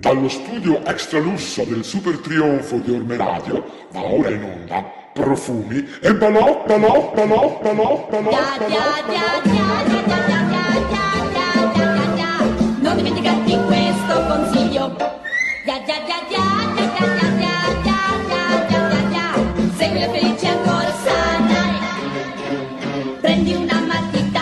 Dallo studio extra lusso del super trionfo di Orme Radio, va ora in onda Profumi e Balocchi. Non dimenticati questo consiglio. Segui la felice ancora sana. Prendi una matita.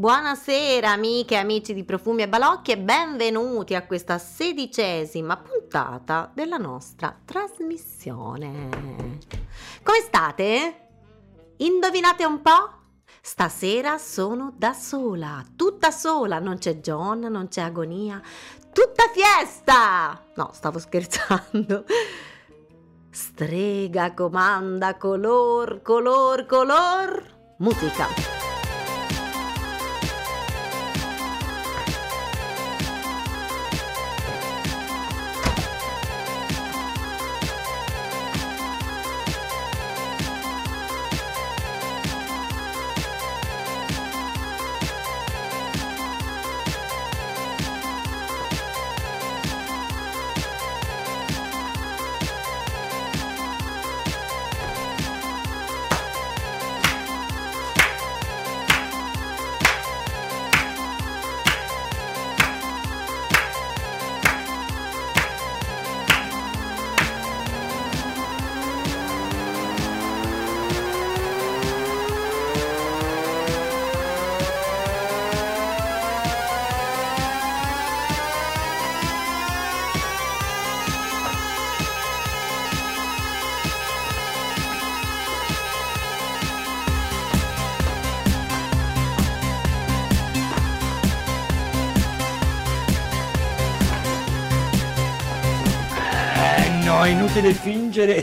Buonasera amiche e amici di Profumi e Balocchi e benvenuti a questa 16ª puntata della nostra trasmissione. Come state? Indovinate un po'? Stasera sono da sola, tutta sola, non c'è John, non c'è Agonia, tutta fiesta! No, stavo scherzando. Strega comanda color, musica.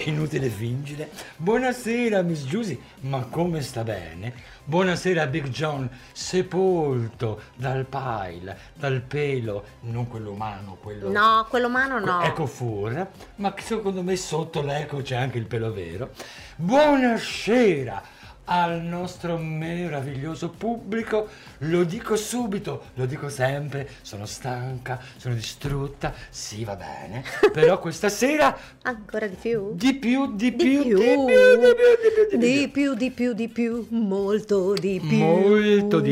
Inutile fingere. Buonasera Miss Giusy, ma come sta bene? Buonasera Big John, sepolto dal pile, dal pelo, non quello umano, quello... No, quello umano no. Ecco fur, ma secondo me sotto l'eco c'è anche il pelo vero. Buonasera al nostro meraviglioso pubblico, lo dico subito, lo dico sempre, sono stanca, sono distrutta, sì va bene, però questa sera ancora di più, molto di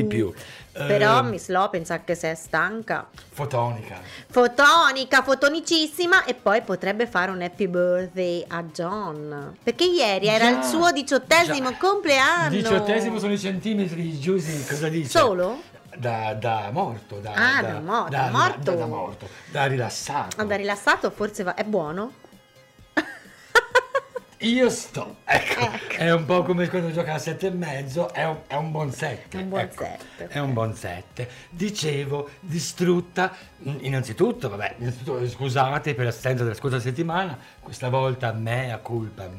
più. Però Miss Lo pensa che se è stanca fotonicissima e poi potrebbe fare un happy birthday a John, perché ieri era il suo 18° compleanno. 18° sono i centimetri, Giusy, cosa dici? Solo? Da rilassato forse va, è buono? Io sto, ecco, è un po' come quando gioca a 7,5, è un buon 7. È un buon 7. Dicevo, distrutta, innanzitutto, scusate per l'assenza della scorsa settimana, questa volta mea culpa,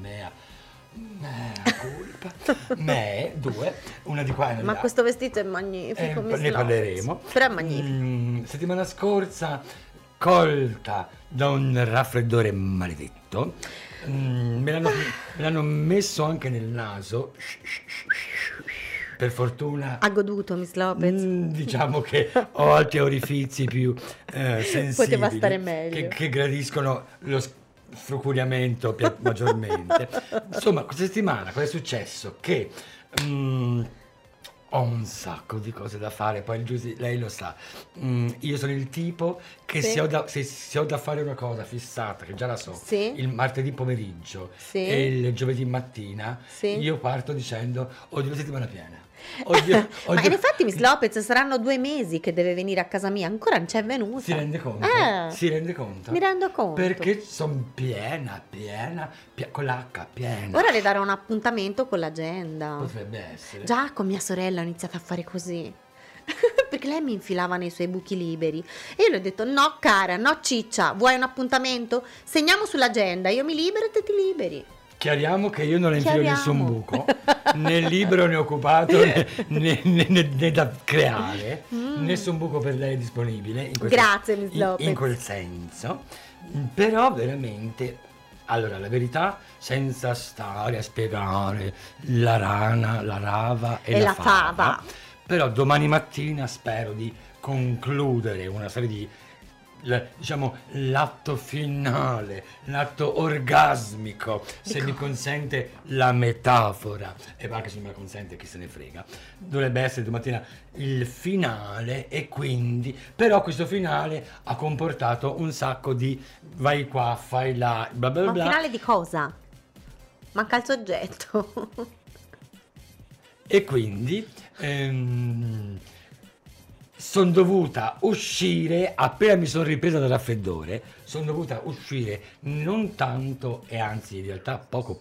una di qua e una di là. Ma questo vestito è magnifico, ne parleremo. Però è magnifico. Settimana scorsa, colta da un raffreddore maledetto. Me l'hanno messo anche nel naso. Per fortuna ha goduto Miss Lopez. Diciamo che ho altri orifizi più sensibili. Poteva stare meglio. Che gradiscono lo sfruculiamento maggiormente. Insomma, questa settimana cosa è successo? Che ho un sacco di cose da fare. Poi Giusy, lei lo sa, io sono il tipo che se ho da fare una cosa fissata, che già la so, il martedì pomeriggio e il giovedì mattina, io parto dicendo ho 2 settimane piene. Ma infatti Miss Lopez saranno 2 mesi che deve venire a casa mia, ancora non c'è venuta. Si rende conto? Si rende conto? Mi rendo conto. Perché sono piena, con l'H, piena. Ora le darò un appuntamento con l'agenda. Potrebbe essere. Già con mia sorella ho iniziato a fare così. Perché lei mi infilava nei suoi buchi liberi e io le ho detto no cara, no ciccia, vuoi un appuntamento? Segniamo sull'agenda, io mi libero e te ti liberi. Chiariamo che io non infilo nessun buco, né libero né occupato né da creare, nessun buco per lei è disponibile in questo, grazie Miss Lopez, in quel senso. Però veramente, allora, la verità, senza stare a spiegare la rana, la rava e la fava. Però domani mattina spero di concludere una serie di, diciamo, l'atto finale, l'atto orgasmico, se mi consente la metafora, e anche se non me la consente chi se ne frega, dovrebbe essere domattina il finale. E quindi, però questo finale ha comportato un sacco di vai qua, fai là, bla bla bla. Ma finale di cosa? Manca il soggetto. E quindi sono dovuta uscire, appena mi sono ripresa dal raffreddore, sono dovuta uscire non tanto, e anzi in realtà poco,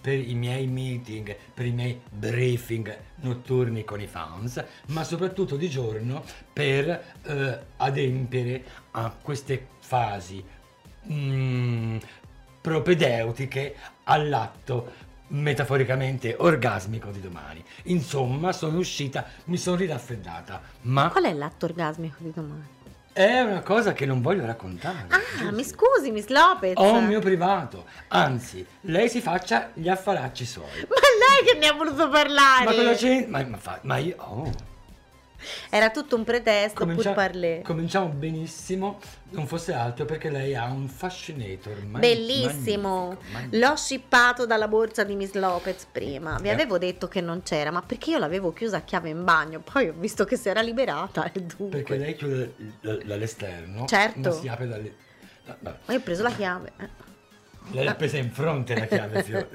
per i miei meeting, per i miei briefing notturni con i fans, ma soprattutto di giorno per adempiere a queste fasi propedeutiche all'atto metaforicamente orgasmico di domani. Insomma, sono uscita, mi sono riraffreddata. Ma qual è l'atto orgasmico di domani? È una cosa che non voglio raccontare. Ah, mi scusi Miss Lopez, ho un mio privato. Anzi, lei si faccia gli affaracci suoi. Ma lei che ne ha voluto parlare? Ma cosa c'è? Ma io era tutto un pretesto, pur parlé. Cominciamo benissimo, non fosse altro perché lei ha un fascinator bellissimo, magnifico. L'ho scippato dalla borsa di Miss Lopez prima, vi avevo detto che non c'era, ma perché io l'avevo chiusa a chiave in bagno, poi ho visto che si era liberata e dunque... Perché lei chiude dall'esterno, certo, ma si apre dalle... Ma io ho preso la chiave. Lei l'ha presa in fronte la chiave,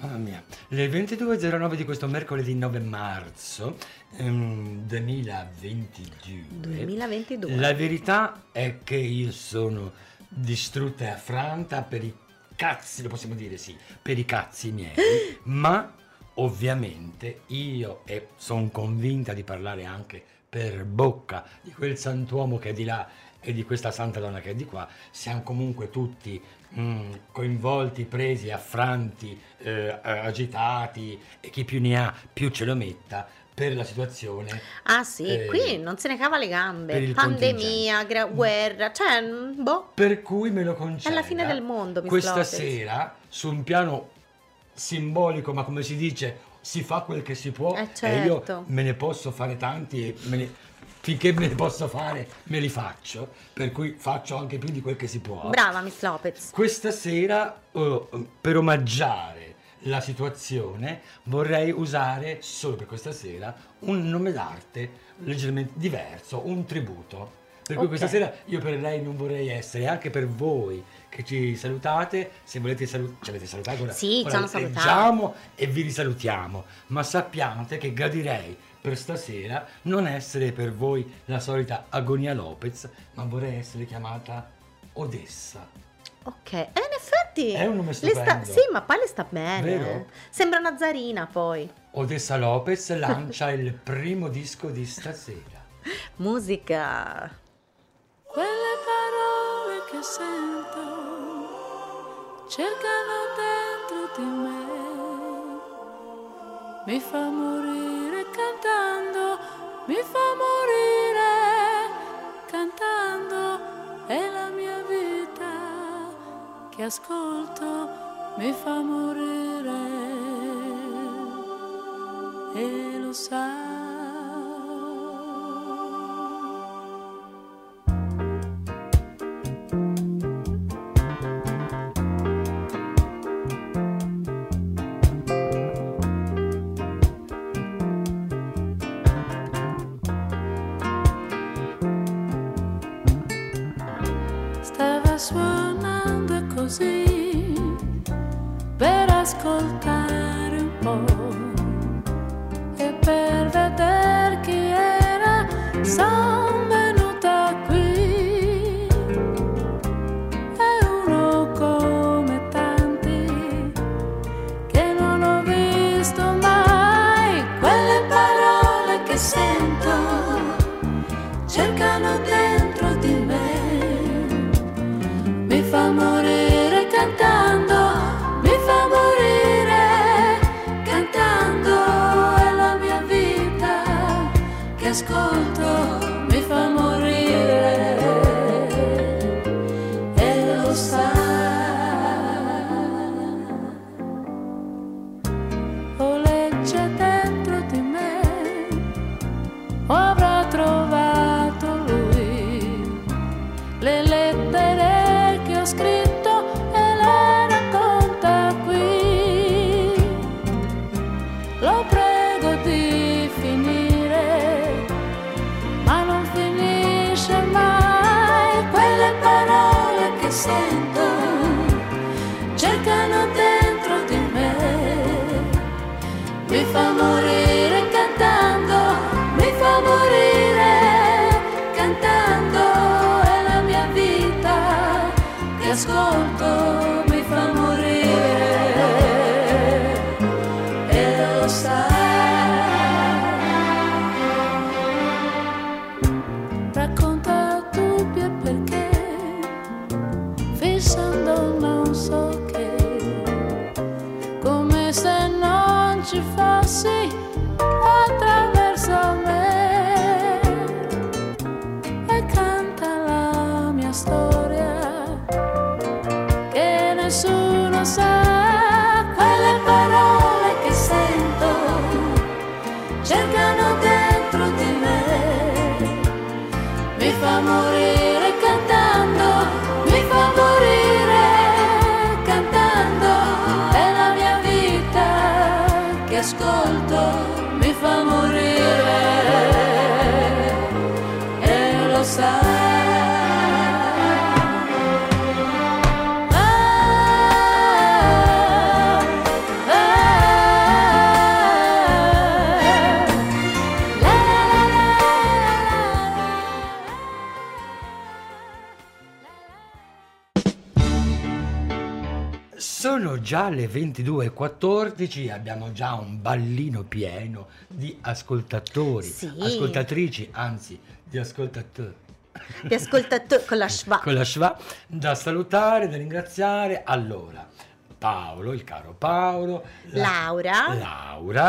mamma mia. Le 22.09 di questo mercoledì 9 marzo 2022. La verità è che io sono distrutta e affranta per i cazzi, lo possiamo dire, sì, per i cazzi miei, ma ovviamente io sono convinta di parlare anche per bocca di quel santuomo che è di là e di questa santa donna che è di qua. Siamo comunque tutti coinvolti, presi, affranti, agitati, e chi più ne ha più ce lo metta per la situazione. Ah sì, qui non se ne cava le gambe, pandemia, guerra, cioè boh. Per cui me lo conceda. È la fine del mondo, Miss Lopez. Questa sera, su un piano simbolico, ma come si dice, si fa quel che si può, certo. E io me ne posso fare tanti e finché me ne posso fare, me li faccio, per cui faccio anche più di quel che si può. Brava Miss Lopez. Questa sera, per omaggiare la situazione, vorrei usare, solo per questa sera, un nome d'arte leggermente diverso, un tributo. Per cui questa sera io per lei non vorrei essere, anche per voi che ci salutate, se volete ci avete salutato, ora sì, ora leggiamo e vi risalutiamo, ma sappiate che gradirei per stasera non essere per voi la solita Agonia Lopez, ma vorrei essere chiamata Odessa. Ok, e in effetti è un nome stupendo. Sì, ma poi le sta bene, sembra una zarina poi. Odessa Lopez lancia il primo disco di stasera. Musica. Quelle parole che sento cercano dentro di me, mi fa morire cantando, mi fa morire cantando, è la mia vita che ascolto, mi fa morire e lo sai. Suonando così per ascoltare un po' Già alle 22.14 abbiamo già un ballino pieno di ascoltatori, sì, ascoltatrici, anzi di ascoltatori. Di ascoltatori con la schwa. Con la schwa da salutare, da ringraziare. Allora, Paolo, il caro Paolo, Laura,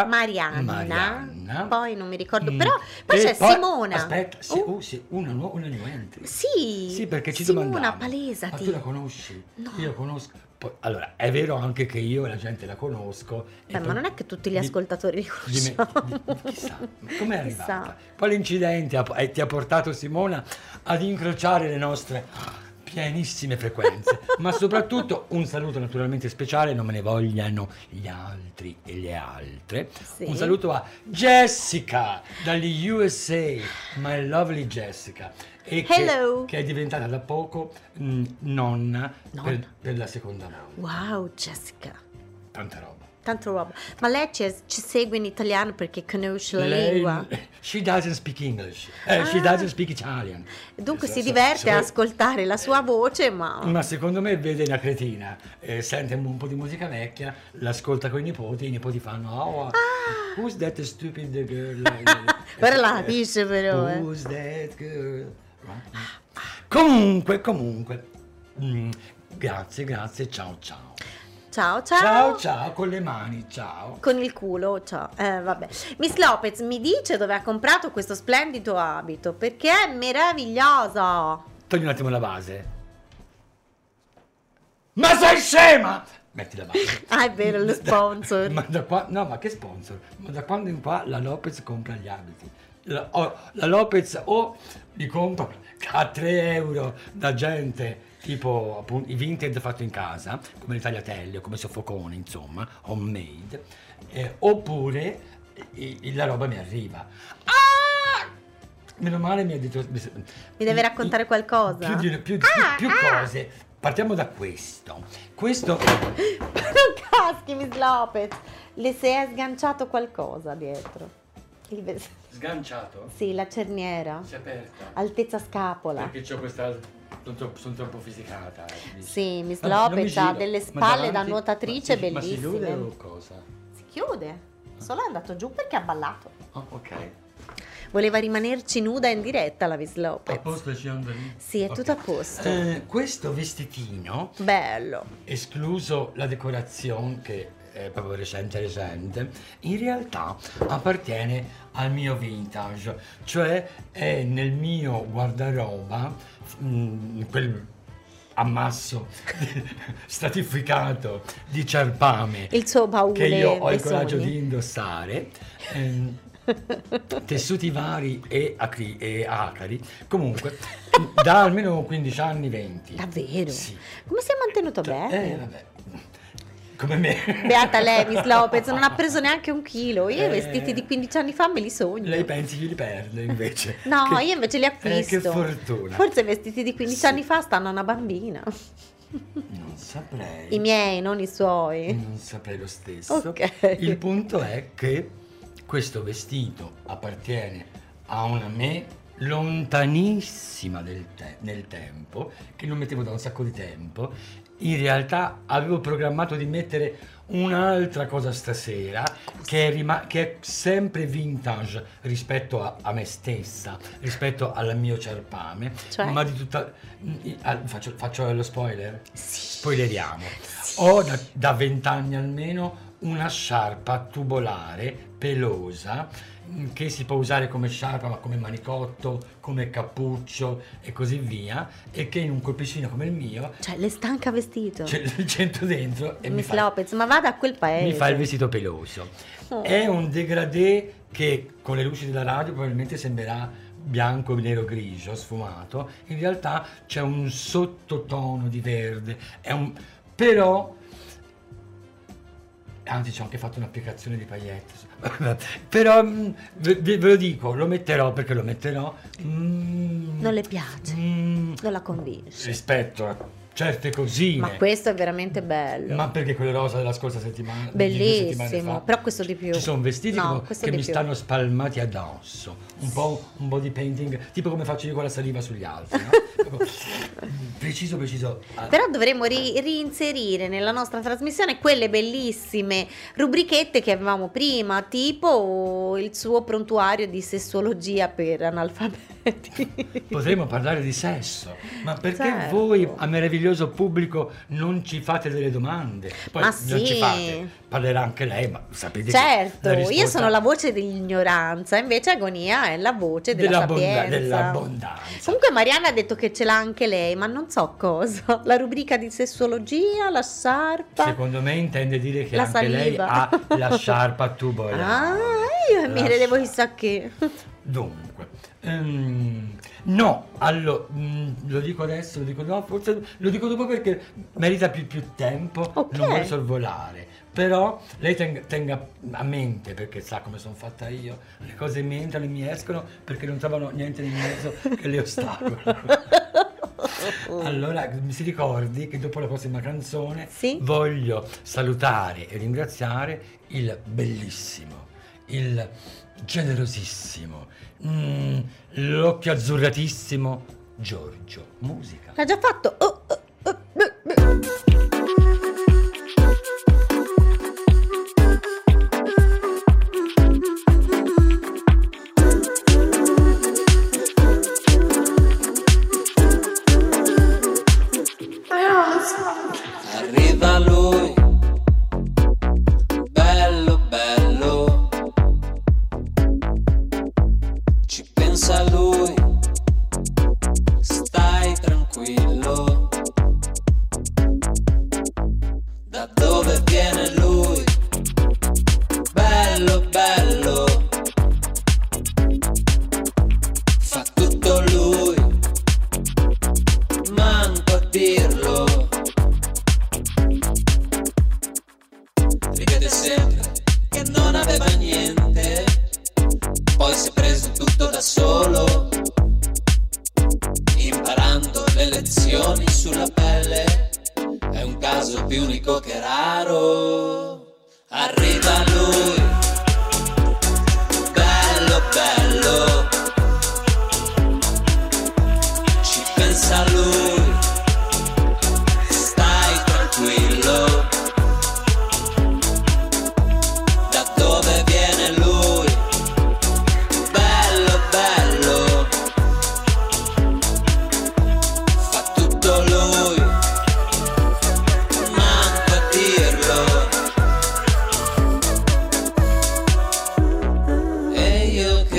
Marianna, poi non mi ricordo, però poi c'è poi, Simona. Aspetta, sì, una nuova entry. Sì, perché ci domandavano. Simona, palesati. Ma tu la conosci? No. Io conosco. Allora, è vero anche che io la gente la conosco. Beh, ma non è che tutti gli ascoltatori li conoscono. Chissà, com'è arrivata? Poi l'incidente ti ha portato, Simona, ad incrociare le nostre pienissime frequenze. Ma soprattutto un saluto naturalmente speciale, non me ne vogliano gli altri e le altre. Sì. Un saluto a Jessica, dagli USA, my lovely Jessica. E che è diventata da poco nonna. Per la seconda volta. Wow, Jessica. Tanta roba. Ma lei ci segue in italiano perché conosce la lingua. She doesn't speak English. She doesn't speak Italian. Dunque si diverte ad ascoltare la sua voce, ma... Ma secondo me vede una cretina, sente un po' di musica vecchia, l'ascolta con i nipoti fanno... Oh, who's that stupid girl? Ora la capisce però. Who's that girl? Comunque. Grazie, ciao. Ciao, con le mani, ciao. Con il culo, ciao. Vabbè. Miss Lopez mi dice dove ha comprato questo splendido abito, perché è meraviglioso. Togli un attimo la base. Ma sei scema! Metti la base. Ah, è vero, lo sponsor. Ma che sponsor? Ma da quando in qua la Lopez compra gli abiti? La Lopez li compra a 3 euro da gente... tipo appunto i vintage fatto in casa, come le tagliatelle o come soffocone, insomma, homemade, oppure la roba mi arriva. Meno male mi ha detto... Mi deve raccontare qualcosa? Più cose. Partiamo da questo. Non caschi, Miss Lopez, le si è sganciato qualcosa dietro. Il bersaglio. Sganciato? Sì, la cerniera. Si è aperta. Altezza scapola. Perché c'ho questa... Sono troppo fisicata. Sì, Miss Lopez ha delle spalle da nuotatrice bellissime. Ma si chiude o cosa? Si chiude. Solo è andato giù perché ha ballato. Oh, ok. Voleva rimanerci nuda in diretta la Miss Lopez. A posto ci andò lì? Sì, è okay. Tutto a posto. Questo vestitino... Bello. Escluso la decorazione che... proprio recente, in realtà appartiene al mio vintage, cioè è nel mio guardaroba, quel ammasso stratificato di ciarpame, il suo baule che io ho il coraggio di indossare, tessuti vari e acari, comunque da almeno 15 anni, 20. Davvero? Sì. Come si è mantenuto bene? Vabbè. Come me. Beata lei, Miss Lopez, non ha preso neanche un chilo. Io i vestiti di 15 anni fa me li sogno. Lei pensi che li perdo invece? No, che, io invece li acquisto. Che fortuna. Forse i vestiti di 15 anni fa stanno a una bambina. Non saprei. I miei, non i suoi. Non saprei lo stesso. Okay. Il punto è che questo vestito appartiene a una me lontanissima nel tempo, che non mettevo da un sacco di tempo. In realtà avevo programmato di mettere un'altra cosa stasera che è sempre vintage rispetto a me stessa, rispetto al mio ciarpame, cioè? Ma di tutta... Faccio lo spoiler? Sì. Spoileriamo. Sì. Ho da 20 anni almeno una sciarpa tubolare, pelosa, che si può usare come sciarpa ma come manicotto, come cappuccio e così via, e che in un corpicino come il mio, cioè le stanca vestito, c'è il centro dentro e Miss Lopez, ma vada a quel paese, mi fa il vestito peloso. Oh. È un degradé che con le luci della radio probabilmente sembrerà bianco, nero, grigio, sfumato, in realtà c'è un sottotono di verde, però anzi ci ho anche fatto un'applicazione di paillette, però ve lo dico, lo metterò perché lo metterò. Non le piace, non la convince rispetto a certe cosine, ma questo è veramente bello, ma perché quello rosa della scorsa settimana, bellissimo, fa, però questo di più, ci sono vestiti che mi stanno spalmati addosso, un body painting, tipo come faccio io con la saliva sugli altri, no? preciso. Però dovremmo reinserire nella nostra trasmissione quelle bellissime rubrichette che avevamo prima, tipo il suo prontuario di sessuologia per analfabeti. Potremmo parlare di sesso, ma perché voi a meraviglioso pubblico non ci fate delle domande? Poi ma non ci fate, parlerà anche lei, ma sapete, certo, io sono la voce dell'ignoranza, invece Agonia è la voce della sapienza, dell'abbondanza. Comunque Mariana ha detto che ce l'ha anche lei, ma non so cosa, la rubrica di sessuologia, la sciarpa, secondo me intende dire che anche saliva. Lei ha la sciarpa tubolare. Io mi credevo chissà che. Dunque, lo dico adesso, lo dico dopo, forse lo dico dopo perché merita più tempo, okay. Non vuole sorvolare, però lei tenga a mente, perché sa come sono fatta io, le cose mi entrano e mi escono perché non trovano niente nel mezzo che le ostacola. Allora mi si ricordi che dopo la prossima canzone voglio salutare e ringraziare il bellissimo, il generosissimo, l'occhio azzurratissimo Giorgio. Musica. L'ha già fatto. Arriva lui. Arriva lui, bello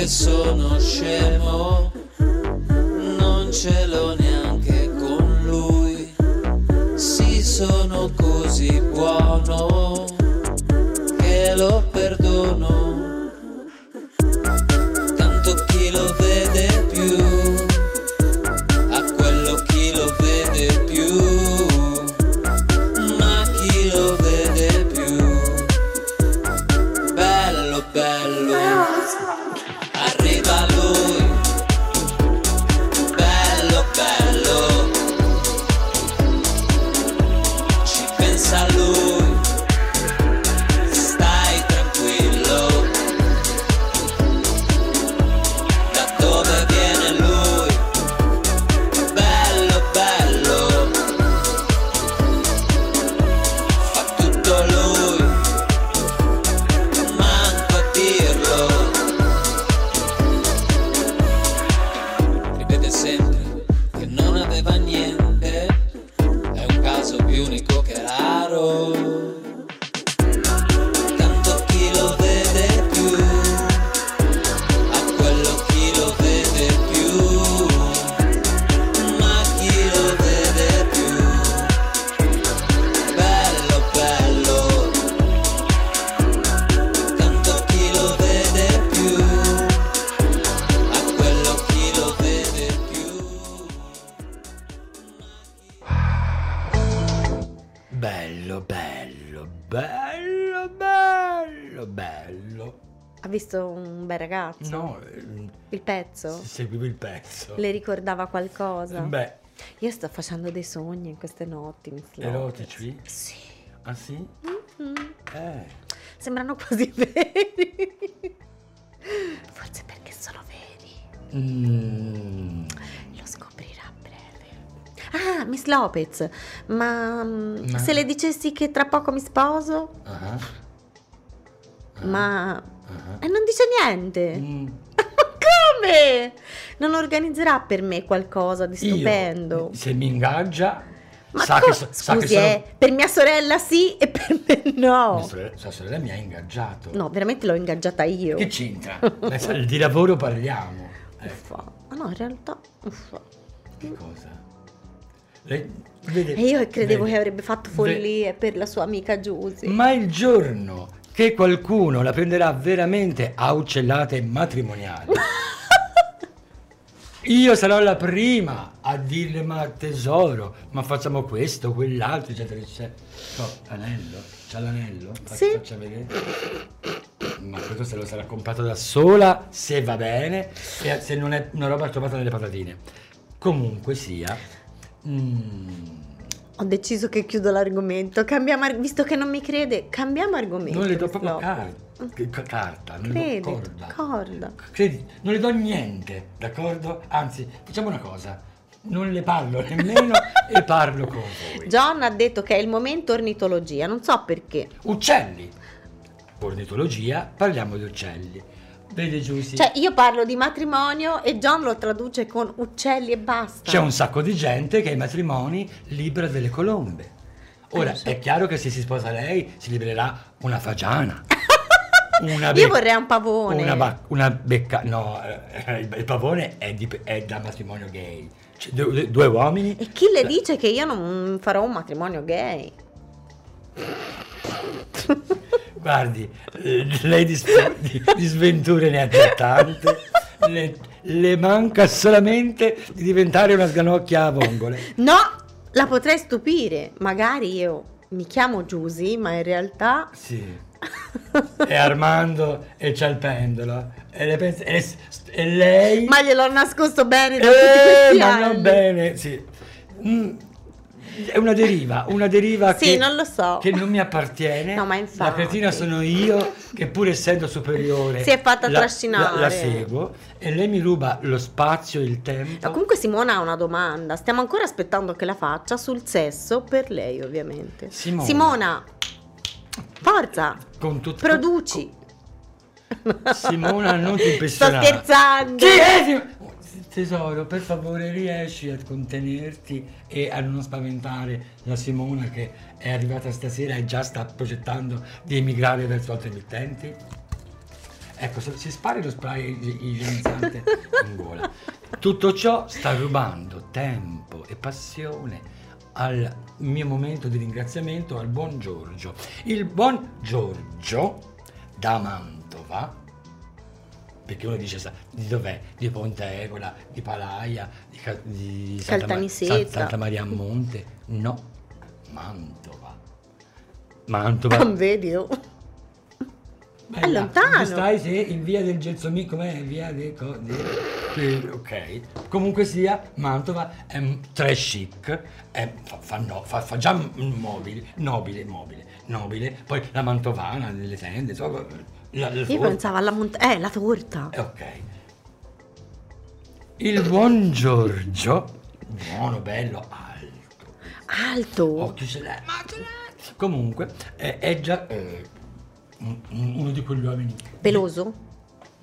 che sono scemo, non ce l'ho neanche con lui. Sì, sono così buono che lo perdono. Tanto chi lo vede più, a quello chi lo vede più. Un bel ragazzo. No, il pezzo? Seguivo il pezzo. Le ricordava qualcosa? Beh, io sto facendo dei sogni in queste notti. Erotici? Sì. Ah sì? Mm-hmm. Sembrano quasi veri. Forse perché sono veri. Lo scoprirà a breve. Ah, Miss Lopez, ma se le dicessi che tra poco mi sposo? Ma... E non dice niente. Come? Non organizzerà per me qualcosa di stupendo? Io, se mi ingaggia, ma sa che sa che sono... per mia sorella sì e per me no. Sua sorella mi ha ingaggiato. No, veramente l'ho ingaggiata io. Che c'entra? Di lavoro parliamo. Uffa. No, in realtà uffa. Che cosa? E io credevo che avrebbe fatto follie per la sua amica Giusy. Ma il giorno che qualcuno la prenderà veramente a uccellate matrimoniali, io sarò la prima a dirle: ma tesoro, ma facciamo questo, quell'altro, eccetera, eccetera. Anello, c'ha l'anello? Sì. Faccia vedere. Ma questo se lo sarà comprato da sola, se va bene, e se non è una roba trovata nelle patatine. Comunque sia... Ho deciso che chiudo l'argomento. Cambiamo visto che non mi crede, cambiamo argomento. Non le do proprio carta, non credito, le do corda. Non le do niente, d'accordo? Anzi, facciamo una cosa. Non le parlo nemmeno e parlo con voi. John ha detto che è il momento ornitologia, non so perché. Uccelli. Ornitologia, parliamo di uccelli. Vede Giusy. Cioè io parlo di matrimonio e John lo traduce con uccelli e basta. C'è un sacco di gente che ai matrimoni libera delle colombe. Ora è chiaro che se si sposa lei si libererà una fagiana. Io vorrei un pavone. Una becca. No, il pavone è da matrimonio gay. Cioè, due uomini. E chi le dice che io non farò un matrimonio gay? Guardi, lei di sventure ne ha già tante, le manca solamente di diventare una sganocchia a vongole. No, la potrei stupire, magari io mi chiamo Giusy, ma in realtà... Sì, è Armando e c'è il pendolo, e lei... Ma gliel'ho nascosto bene da tutti questi anni. No, bene, sì. È una deriva sì, che, non lo so, che non mi appartiene. No, ma infatti la cretina sono io che, pur essendo superiore, si è fatta trascinare. La seguo e lei mi ruba lo spazio, il tempo. Ma comunque Simona ha una domanda, stiamo ancora aspettando che la faccia, sul sesso, per lei ovviamente. Simona forza, produci. Simona, non ti impressionare. Sto scherzando. Tesoro, per favore, riesci a contenerti e a non spaventare la Simona che è arrivata stasera e già sta progettando di emigrare verso altri emittenti? Ecco, se spari lo spray igienizzante in gola. Tutto ciò sta rubando tempo e passione al mio momento di ringraziamento al buon Giorgio. Il buon Giorgio da Mantova, perché uno dice di dov'è? Di Ponte Egola, di Palaia, di Santa Maria Monte. No, Mantova. Mantova. Non vedi, oh. Bella. È lontano. Stai se in via del Gelsomino, com'è? Via del... Ok, comunque sia, Mantova è tre chic, fa già nobile, poi la mantovana delle tende, so, io pensavo alla la torta. Ok. Il buon Giorgio, buono, bello, alto. Occhio celeste. Comunque è già uno di quegli uomini. Peloso?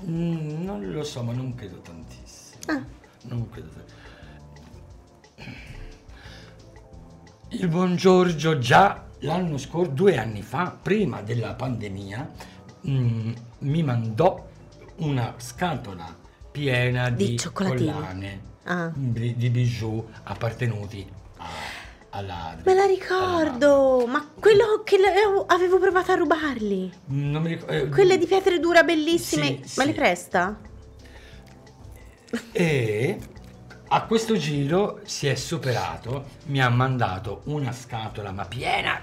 Non lo so, ma non credo tantissimo. Non credo tantissimo. Il buon Giorgio già l'anno scorso, 2 anni fa, prima della pandemia, mi mandò una scatola piena di collane, di bijou appartenuti alla... Me la ricordo, ma quello che avevo provato a rubarli. Non mi ricordo. Quelle di pietre dura bellissime, sì, ma sì. Le presta? E a questo giro si è superato, mi ha mandato una scatola ma piena,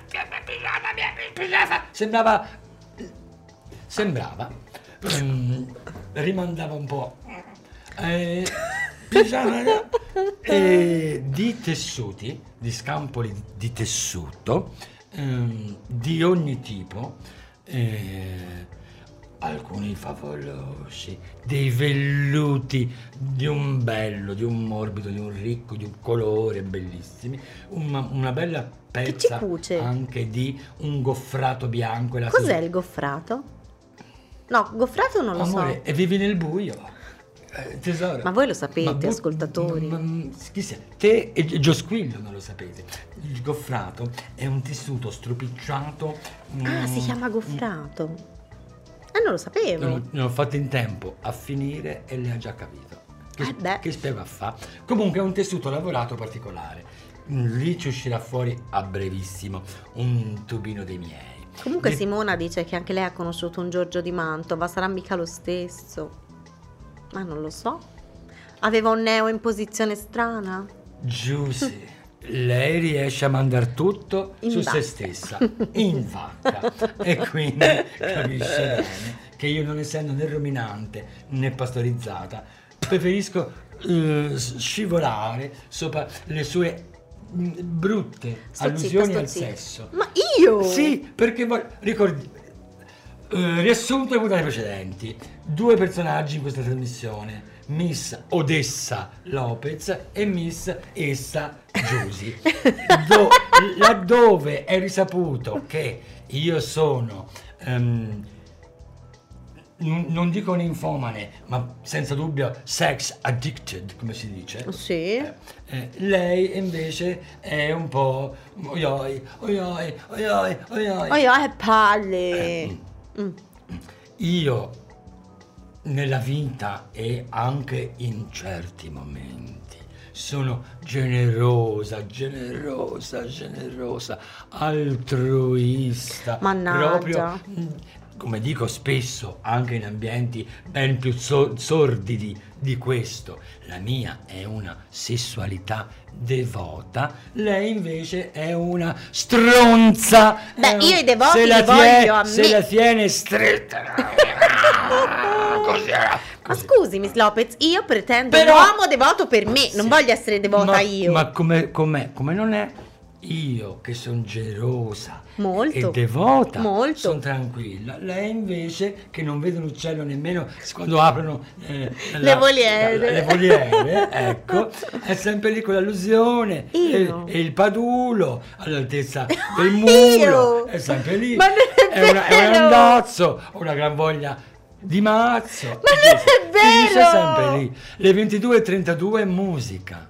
sembrava, rimandava un po'. Di tessuti, di scampoli di tessuto di ogni tipo, alcuni favolosi, dei velluti di un bello, di un morbido, di un ricco, di un colore bellissimi, una bella pezza anche di un goffrato bianco. Cos'è il goffrato? No, goffrato non lo so. Amore, e vivi nel buio. Tesoro, ma voi lo sapete, ascoltatori? Chi sei? Te e Giosquillo non lo sapete. Il goffrato è un tessuto stropicciato. Si chiama goffrato. Non lo sapevo. Non ho fatto in tempo a finire e le ha già capito. Che spiego a fa? Comunque è un tessuto lavorato particolare. Lì ci uscirà fuori a brevissimo un tubino dei miei. Comunque Simona dice che anche lei ha conosciuto un Giorgio di Mantova, sarà mica lo stesso? Ma non lo so. Aveva un neo in posizione strana. Giusy, lei riesce a mandare tutto su se stessa, in vacca. E quindi capisce bene che io, non essendo né ruminante né pastorizzata, preferisco scivolare sopra le sue brutte allusioni al sesso. Ma io? Sì, perché ricordi. Riassunto le puntate precedenti: 2 personaggi in questa trasmissione, Miss Odessa Lopez e Miss Essa Giusy, laddove è risaputo che io sono non dico ninfomane, ma senza dubbio sex addicted, come si dice. Sì. Lei invece è un po' oioi palle. Io nella vita e anche in certi momenti sono generosa, altruista. Mannaggia. Proprio come dico spesso anche in ambienti ben più sordidi di questo, la mia è una sessualità devota, lei invece è una stronza. Beh, io i devoti li voglio a me. Se la tiene stretta. Così. Ma scusi, Miss Lopez, io pretendo un uomo devoto per me, non voglio essere devota io. Ma come non è? Io che sono generosa e devota, sono tranquilla. Lei invece che non vede un uccello nemmeno quando aprono le voliere, ecco, è sempre lì con l'allusione e il padulo all'altezza del muro, è sempre lì. Ma non è vero. È un andazzo, una gran voglia di mazzo. Ma non è vero, è sempre lì. Le 22:32 è musica.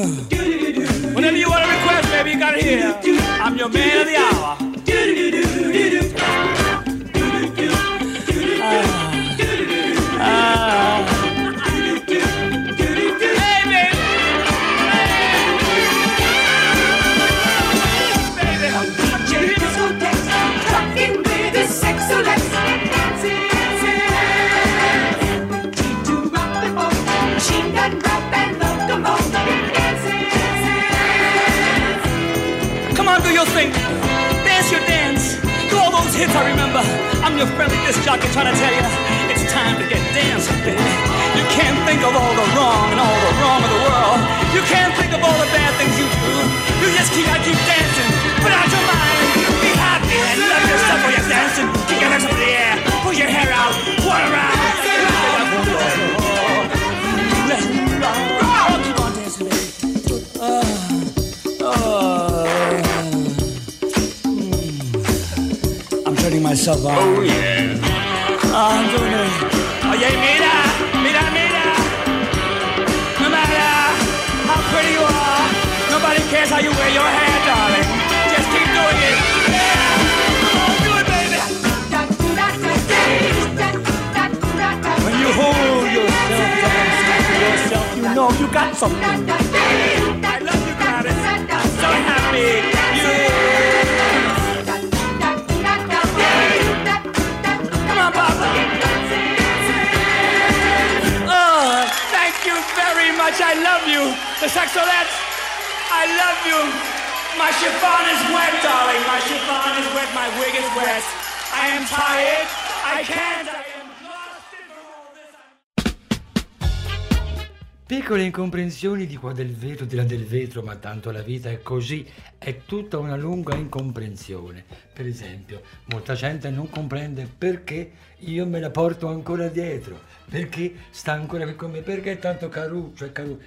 Whenever you want a request, baby, you gotta hear. I'm your man of the hour. Hits I remember, I'm your friendly disc jockey trying to tell you, it's time to get dancing, baby. You can't think of all the wrong and all the wrong of the world. You can't think of all the bad things you do. You just keep dancing, put out your mind. Be happy and love yourself while you're dancing. Kick your legs up in the air, pull your hair out, whirl around. Oh, keep on dancing, baby. Myself on. Oh yeah. I'm doing it. Oye, mira, mira, mira. No matter how pretty you are, nobody cares how you wear your hair, darling. Just keep doing it. Yeah. Come on, do it, baby. When you hold yourself, you know you got something. I love you, darling. I'm so happy. I love you, the sexolets, I love you. My chiffon is wet, darling, my chiffon is wet, my wig is wet. I am tired, I can't, I am lost in all this. Piccole incomprensioni di qua del vetro, di là del vetro, ma tanto la vita è così, è tutta una lunga incomprensione. Per esempio, molta gente non comprende perché io me la porto ancora dietro, perché sta ancora qui con me, perché è tanto caruccio, è caruccio.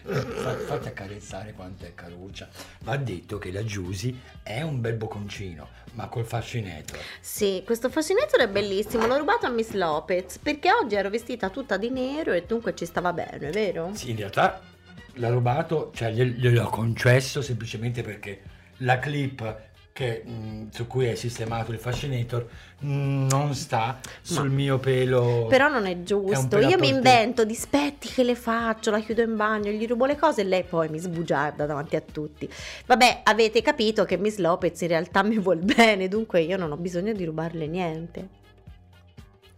Fate accarezzare quanto è caruccia. Va detto che la Giusy è un bel bocconcino, ma col fascinator. Sì, questo fascinator è bellissimo, l'ho rubato a Miss Lopez, perché oggi ero vestita tutta di nero e dunque ci stava bene, è vero? Sì, in realtà l'ha rubato, cioè gliel'ho concesso semplicemente perché la clip che, su cui è sistemato il fascinator non sta sul mio pelo. Però non è giusto, io mi invento dispetti che le faccio, la chiudo in bagno, gli rubo le cose e lei poi mi sbugiarda davanti a tutti. Vabbè, avete capito che Miss Lopez in realtà mi vuol bene, dunque io non ho bisogno di rubarle niente.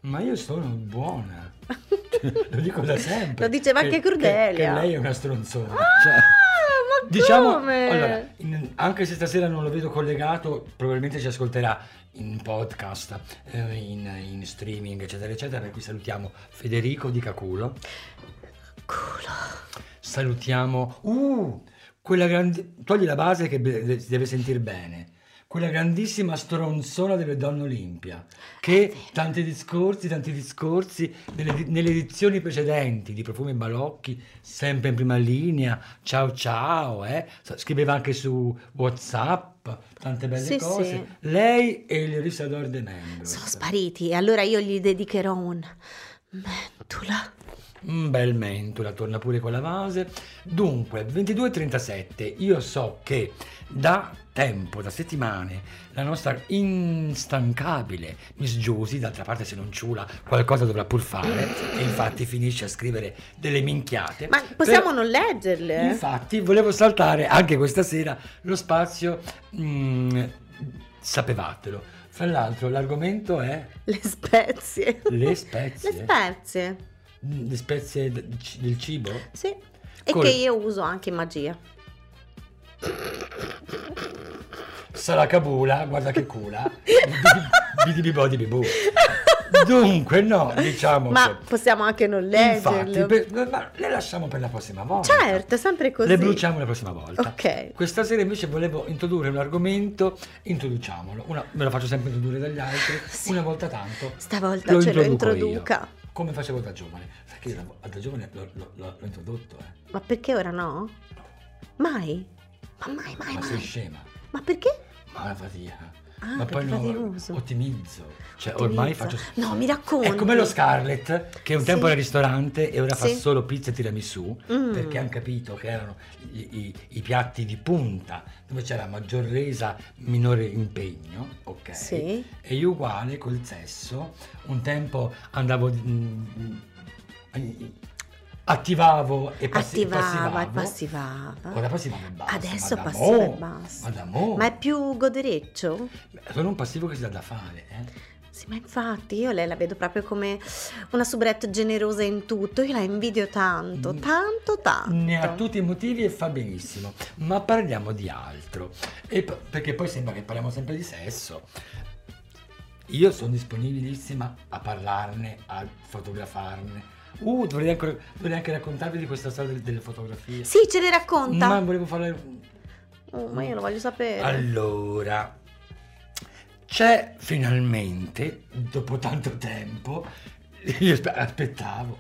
Ma io sono buona. Lo dico da sempre. Lo diceva anche Crudelia, che lei è una stronzona. Ah! Cioè, diciamo, allora, anche se stasera non lo vedo collegato, probabilmente ci ascolterà in podcast, in streaming, eccetera, eccetera. Per cui salutiamo Federico di Caculo. Culo. Salutiamo quella grande. Togli la base che si deve sentire bene. Quella grandissima stronzona delle donne Olimpia, che tanti discorsi nelle edizioni precedenti di Profumi e Balocchi, sempre in prima linea, ciao, scriveva anche su WhatsApp, tante belle cose. Sì. Lei e il Risador de Nandro. Sono spariti, e allora io gli dedicherò un mentula. Un bel mentula, torna pure con la base. Dunque, 22:37, io so che da tempo, da settimane, la nostra instancabile Miss Giusy, d'altra parte se non ciula qualcosa dovrà pur fare, e infatti finisce a scrivere delle minchiate. Ma possiamo non leggerle? Infatti volevo saltare anche questa sera lo spazio, sapevatelo. Fra l'altro l'argomento è... Le spezie. Le spezie del cibo? Sì, e che io uso anche in magia. Salacabula, guarda che cula. Bidibibo. Dunque no, diciamo. Ma che possiamo anche non leggerlo. Infatti, le lasciamo per la prossima volta. Certo, sempre così. Le bruciamo la prossima volta. Ok. Questa sera invece volevo introdurre un argomento, introduciamolo. Me lo faccio sempre introdurre dagli altri, sì. Una volta tanto. Stavolta lo introduca. Io. Come facevo da giovane? Sai che io da giovane l'ho introdotto, eh? Ma perché ora no? Mai? Ma mai? Ma sei scema? Ma perché? Ma una fatica. ma poi non ottimizzo, cioè ormai faccio... No, mi racconti. È come lo Scarlett, che un tempo era al ristorante e ora fa solo pizza e tiramisù, perché hanno capito che erano i piatti di punta, dove c'era maggior resa, minore impegno, ok? Sì. E io uguale col sesso, un tempo andavo... attivavo e passivavo. Ora passivavo e basta. Adesso passivo e basta. Ma è più godereccio? Sono un passivo che si dà da fare, eh? Sì, ma infatti io lei la vedo proprio come una soubrette generosa in tutto, io la invidio tanto, tanto, tanto. Ne ha tutti i motivi e fa benissimo, ma parliamo di altro, e perché poi sembra che parliamo sempre di sesso. Io sono disponibilissima a parlarne, a fotografarne. Dovrei anche raccontarvi di questa storia delle fotografie. Sì, ce le racconta. Ma volevo fare... ma io lo voglio sapere. Allora, c'è finalmente, dopo tanto tempo, io aspettavo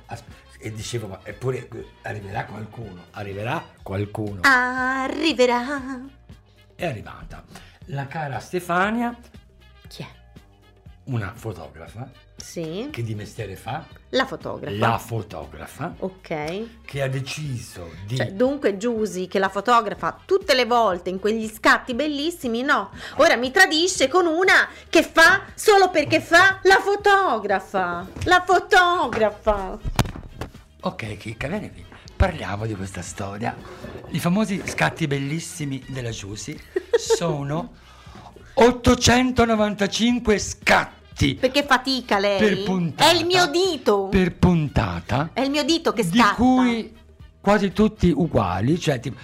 e dicevo, ma eppure arriverà qualcuno, arriverà qualcuno. Arriverà. È arrivata la cara Stefania. Chi è? Una fotografa, sì, che di mestiere fa? La fotografa. La fotografa. Ok. Che ha deciso di... Cioè, dunque Giusy, che la fotografa tutte le volte in quegli scatti bellissimi, no. Ora mi tradisce con una che fa solo perché fa la fotografa. La fotografa. Ok, Kika, vieni. Parliamo di questa storia. I famosi scatti bellissimi della Giusy sono... 895 scatti. Perché fatica lei? Per puntata. È il mio dito. Per puntata. È il mio dito che scatta. Di cui quasi tutti uguali, cioè tipo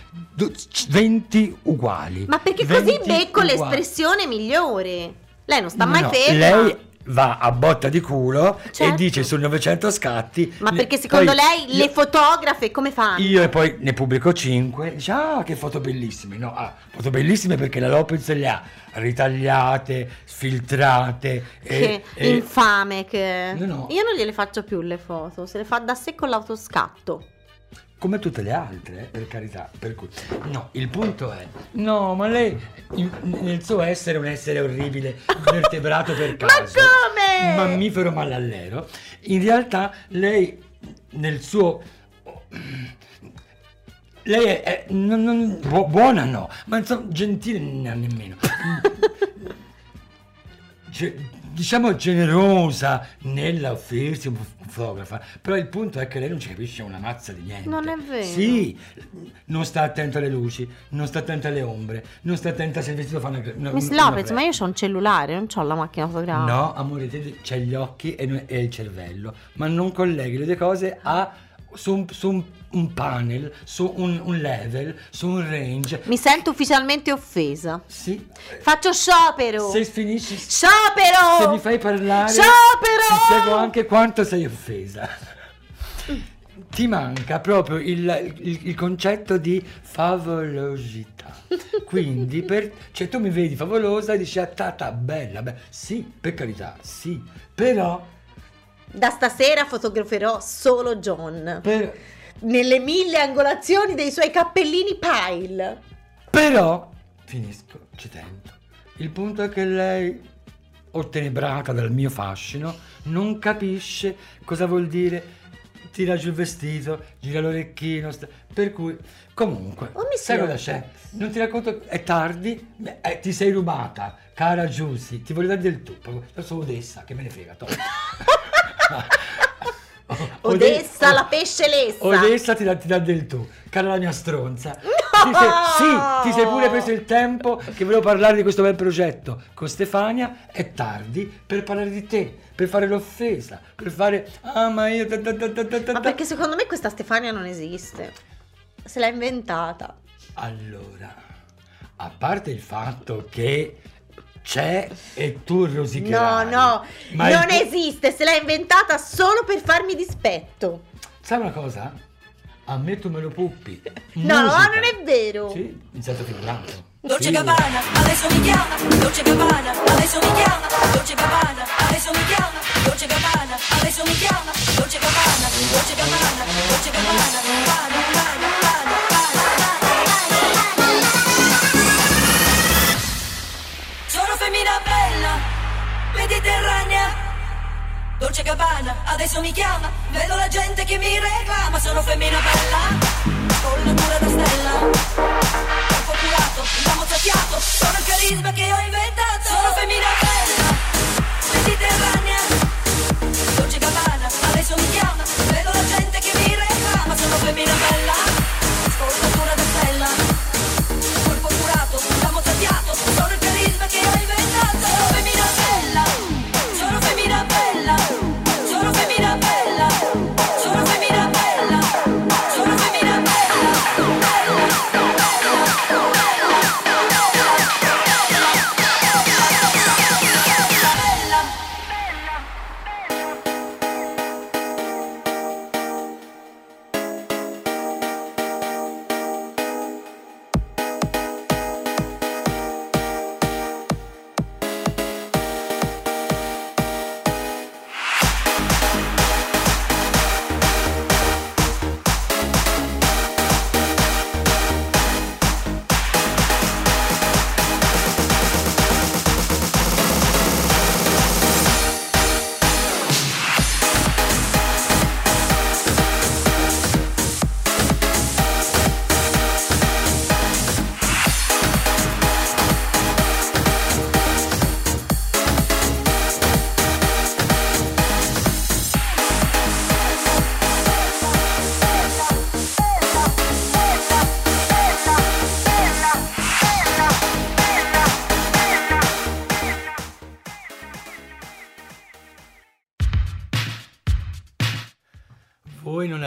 20 uguali. Ma perché così becco l'espressione migliore. Lei non sta mai ferma. Lei va a botta di culo, certo, e dice su 900 scatti. Ma perché secondo lei le fotografe come fanno? Io e poi ne pubblico 5, dice ah che foto bellissime, no, foto bellissime perché la Lopez le ha ritagliate, sfiltrate. Che infame che... No. Io non gliele faccio più le foto, se le fa da sé con l'autoscatto. Come tutte le altre, per carità, per cui... No, il punto è... No, ma lei, nel suo essere un essere orribile, vertebrato per caso... Ma come? Mammifero malallero. In realtà lei, nel suo... Lei è non, buona no, ma insomma, gentile nemmeno. Diciamo generosa nell'offrirsi un fotografa, però il punto è che lei non ci capisce una mazza di niente. Non è vero. Sì, non sta attenta alle luci, non sta attenta alle ombre, non sta attenta se il vestito fa una Miss Lopez, ma io ho un cellulare, non ho la macchina fotografica. No, amore, te c'hai gli occhi e il cervello, ma non colleghi le due cose a... su un panel, su un level, su un range. Mi sento ufficialmente offesa. Sì. Faccio sciopero. Se finisci... Sciopero! Se mi fai parlare... Sciopero! Ti spiego anche quanto sei offesa. Ti manca proprio il concetto di favolosità. Quindi, cioè, tu mi vedi favolosa e dici, ah, tata, bella, bella. Sì, per carità, sì. Però... Da stasera fotograferò solo John nelle mille angolazioni dei suoi cappellini pile. Però finisco, ci tento. Il punto è che lei, ottenebrata dal mio fascino, non capisce cosa vuol dire tira giù il vestito, gira l'orecchino, per cui comunque sai cosa c'è? Non ti racconto, è tardi, ti sei rubata, cara Giusy, ti voglio dare del tu. La sua Odessa, che me ne frega, tolto. Odessa la pesce lessa. Odessa ti dà del tu, cara la mia stronza. No! Ti sei pure preso il tempo che volevo parlare di questo bel progetto con Stefania. È tardi per parlare di te, per fare l'offesa, per fare ah ma io ma perché secondo me questa Stefania non esiste, se l'ha inventata. Allora, a parte il fatto che c'è e tu rosicherai. No, ma non esiste, se l'ha inventata solo per farmi dispetto. Sai una cosa? A me tu me lo puppi. No, non è vero. Sì, in senso figurato. Dolce Gabbana, adesso mi chiama. Dolce Gabbana, adesso mi chiama. Dolce Gabbana, adesso mi chiama. Dolce Gabbana, adesso mi chiama. Dolce Gabbana, Dolce Gabbana, Dolce Gabbana. Mira, Gabbana, adesso mi chiama, vedo la gente che mi reclama, sono femmina bella, con la cura da stella, ho popolato, un ammozzafiato, sono il carisma che ho inventato, sono femmina bella, mediterranea, Dolce Gabbana, adesso mi chiama, vedo la gente che mi reclama, sono femmina bella, con la cura da stella, corpo curato, un ammozzafiato, sono il carisma che ho inventato, sono femmina bella, sono femmina bella, sono femmina bella, sono femmina bella, sono femmina bella, bella, bella, bella,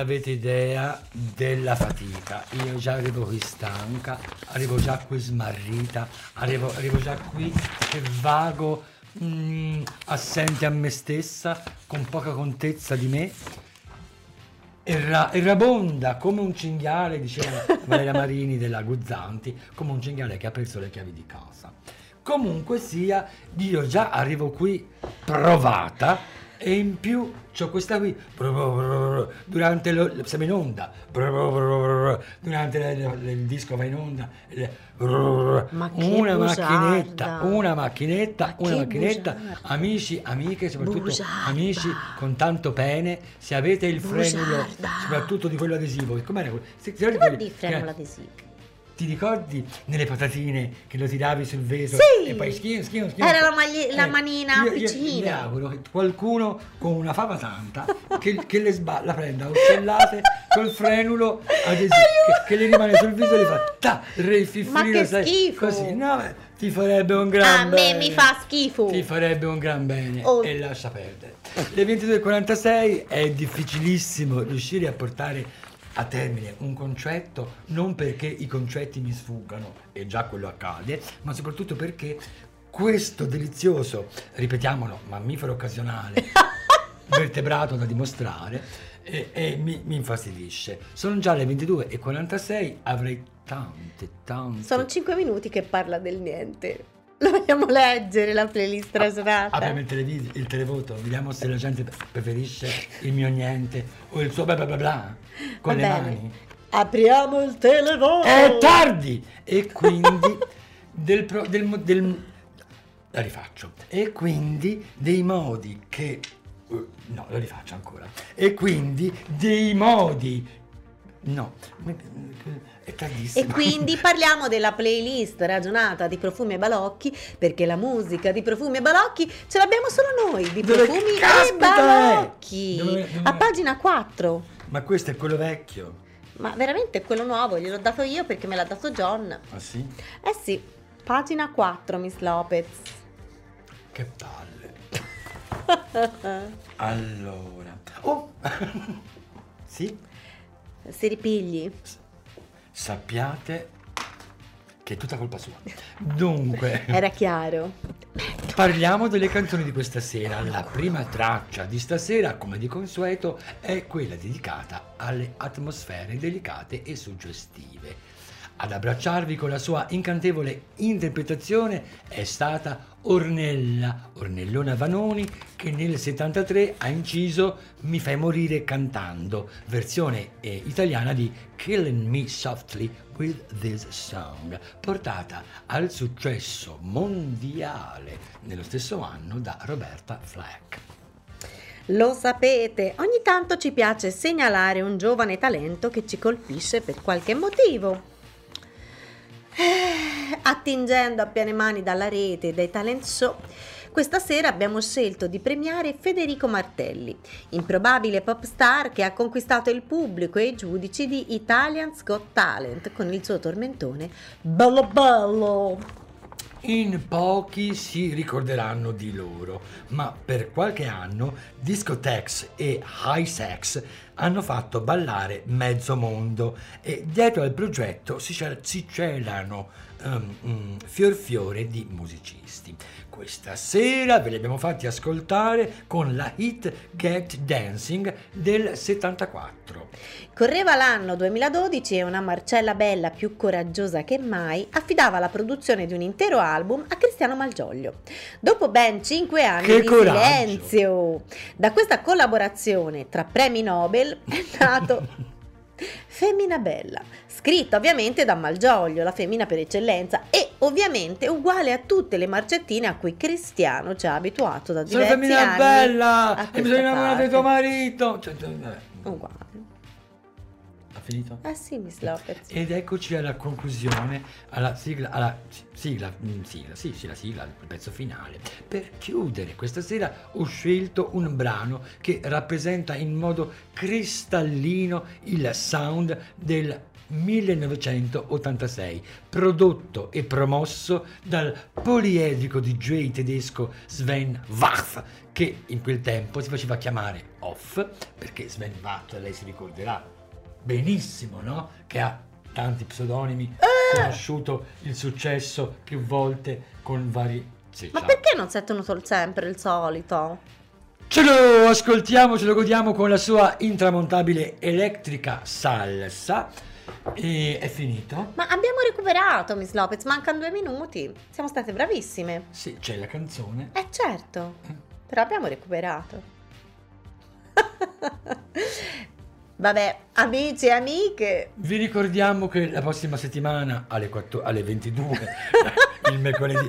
Avete idea della fatica, io già arrivo qui stanca, arrivo già qui smarrita, arrivo già qui che vago, assente a me stessa, con poca contezza di me, errabonda come un cinghiale, diceva Valeria Marini della Guzzanti, come un cinghiale che ha perso le chiavi di casa. Comunque sia, io già arrivo qui provata, e in più c'ho questa qui durante siamo in onda, durante il disco va in onda, una macchinetta, amici, amiche, soprattutto bugiarda. Amici con tanto pene, se avete il frenulo, soprattutto di quello adesivo, com'era quello? Di frenulo adesivo? Ti ricordi nelle patatine che lo tiravi sul vetro? Sì. E poi schino. Era la manina piccina. Mi auguro che qualcuno con una fava tanta che le la prenda uccellate col frenulo adesivo, che le rimane sul viso e le fa ta, ma che schifo! Così, no, beh, ti farebbe un gran bene. A me mi fa schifo. Ti farebbe un gran bene. Oh. E lascia perdere. Le 22:46 è difficilissimo riuscire a portare a termine un concetto, non perché i concetti mi sfuggano, e già quello accade, ma soprattutto perché questo delizioso, ripetiamolo, mammifero occasionale vertebrato da dimostrare, mi infastidisce. Sono già le 22:46, avrei tante. Sono 5 minuti che parla del niente. La vogliamo leggere la playlist trasurata? Apriamo il televoto, vediamo se la gente preferisce il mio niente o il suo bla bla bla con le mani. Apriamo il televoto! È tardi! E quindi la rifaccio. E quindi dei modi che... No, la rifaccio ancora. E quindi dei modi... No, è tardissimo. E quindi parliamo della playlist ragionata di Profumi e Balocchi, perché la musica di Profumi e Balocchi ce l'abbiamo solo noi, di Profumi e Balocchi. A pagina 4. Ma questo è quello vecchio. Ma veramente è quello nuovo, gliel'ho dato io perché me l'ha dato John. Ah sì? Eh sì, pagina 4, Miss Lopez. Che palle. Allora. Oh! Sì? Si ripigli. Sappiate che è tutta colpa sua. Dunque, era chiaro. Parliamo delle canzoni di questa sera. La prima traccia di stasera, come di consueto, è quella dedicata alle atmosfere delicate e suggestive. Ad abbracciarvi con la sua incantevole interpretazione è stata Ornellona Vanoni, che nel 1973 ha inciso Mi fai morire cantando, versione italiana di Killing Me Softly With This Song, portata al successo mondiale nello stesso anno da Roberta Flack. Lo sapete, ogni tanto ci piace segnalare un giovane talento che ci colpisce per qualche motivo. Attingendo a piene mani dalla rete e dai talent show, questa sera abbiamo scelto di premiare Federico Martelli, improbabile pop star che ha conquistato il pubblico e i giudici di Italian's Got Talent con il suo tormentone Bello Bello. In pochi si ricorderanno di loro, ma per qualche anno Discotex e High Sex hanno fatto ballare mezzo mondo e dietro al progetto si celano fior fiore di musicisti. Questa sera ve li abbiamo fatti ascoltare con la hit Get Dancing del 74. Correva l'anno 2012 e una Marcella Bella più coraggiosa che mai affidava la produzione di un intero album a Cristiano Malgioglio. Dopo ben 5 anni di silenzio, da questa collaborazione tra premi Nobel è nato Femmina Bella, scritta ovviamente da Malgioglio, la femmina per eccellenza, e ovviamente uguale a tutte le marcettine a cui Cristiano ci ha abituato da diversi anni. Sono Femmina Bella e mi sono innamorata di tuo marito, uguale. Ha finito? Ah sì, Miss Lopez. Ed eccoci alla conclusione, alla sigla, il pezzo finale. Per chiudere questa sera ho scelto un brano che rappresenta in modo cristallino il sound del 1986, prodotto e promosso dal poliedrico DJ tedesco Sven Väth, che in quel tempo si faceva chiamare Off, perché Sven Väth, lei si ricorderà benissimo, no? Che ha tanti pseudonimi, conosciuto il successo più volte con vari... Sì, ma ciao. Perché non si è tenuto sempre il solito? Ce lo ascoltiamo, ce lo godiamo con la sua intramontabile elettrica salsa. E è finito. Ma abbiamo recuperato, Miss Lopez, mancano 2 minuti. Siamo state bravissime. Sì, c'è la canzone. Certo, però abbiamo recuperato. Vabbè, amici e amiche, vi ricordiamo che la prossima settimana alle 22 il mercoledì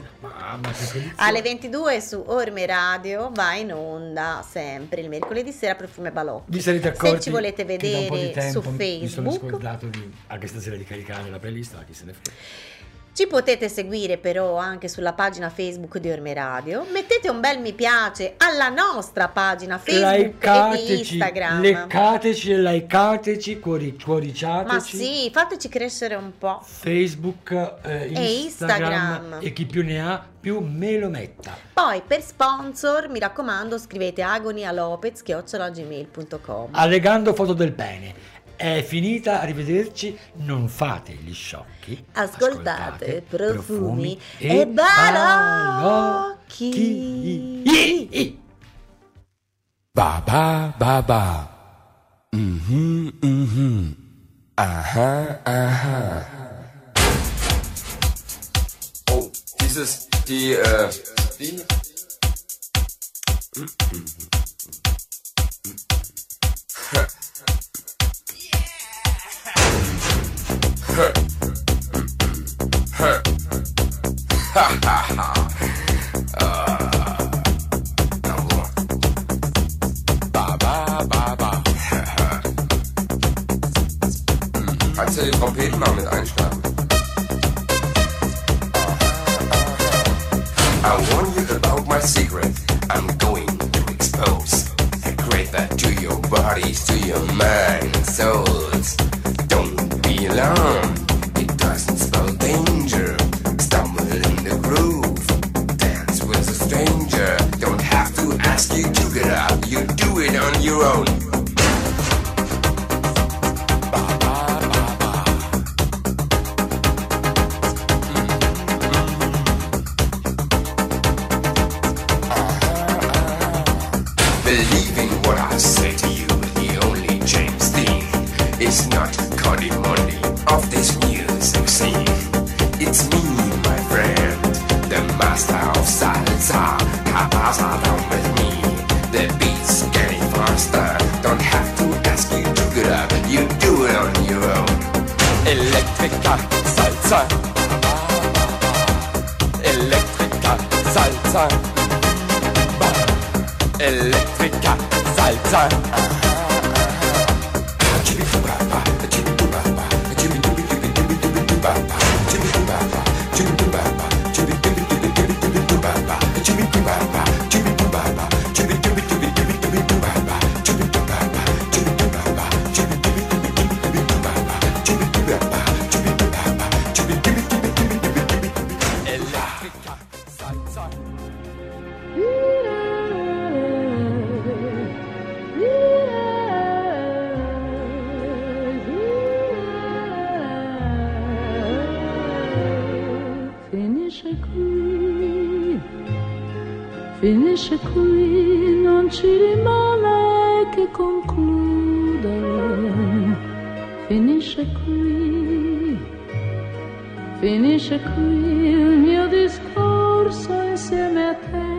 alle 22 su Orme Radio va in onda sempre il mercoledì sera Profumi e Balocchi. Vi sarete accorti, se ci volete vedere tempo, su Facebook. Mi sono scordato anche stasera di caricare la playlist, ma chi se ne frega. Ci potete seguire però anche sulla pagina Facebook di Orme Radio. Mettete un bel mi piace alla nostra pagina Facebook e Instagram. Leccateci, likeateci, cuoriciateci. Ma sì, fateci crescere un po'. Facebook e Instagram. E chi più ne ha più me lo metta. Poi per sponsor, mi raccomando, scrivete Agonia Lopez @gmail.com. Allegando foto del pene. È finita, arrivederci, non fate gli sciocchi, ascoltate profumi e balocchi. Ba ba ba ba. Mhm, mhm. Aha, aha. Oh, dieses, die, die? Ha ha ha ba ba ba ba. Kannst du den Trompeten mal mit einschlagen? I warn you about my secret. I'm going to expose a great that to your bodies, to your mind, souls. Alarm. It doesn't spell danger. Stumble in the groove. Dance with a stranger. Don't have to ask you to get up. You do it on your own. Elettrica salsa. calza. Finisce qui, non ci rimane che concludere. Finisce qui, finisce qui il mio discorso insieme a te.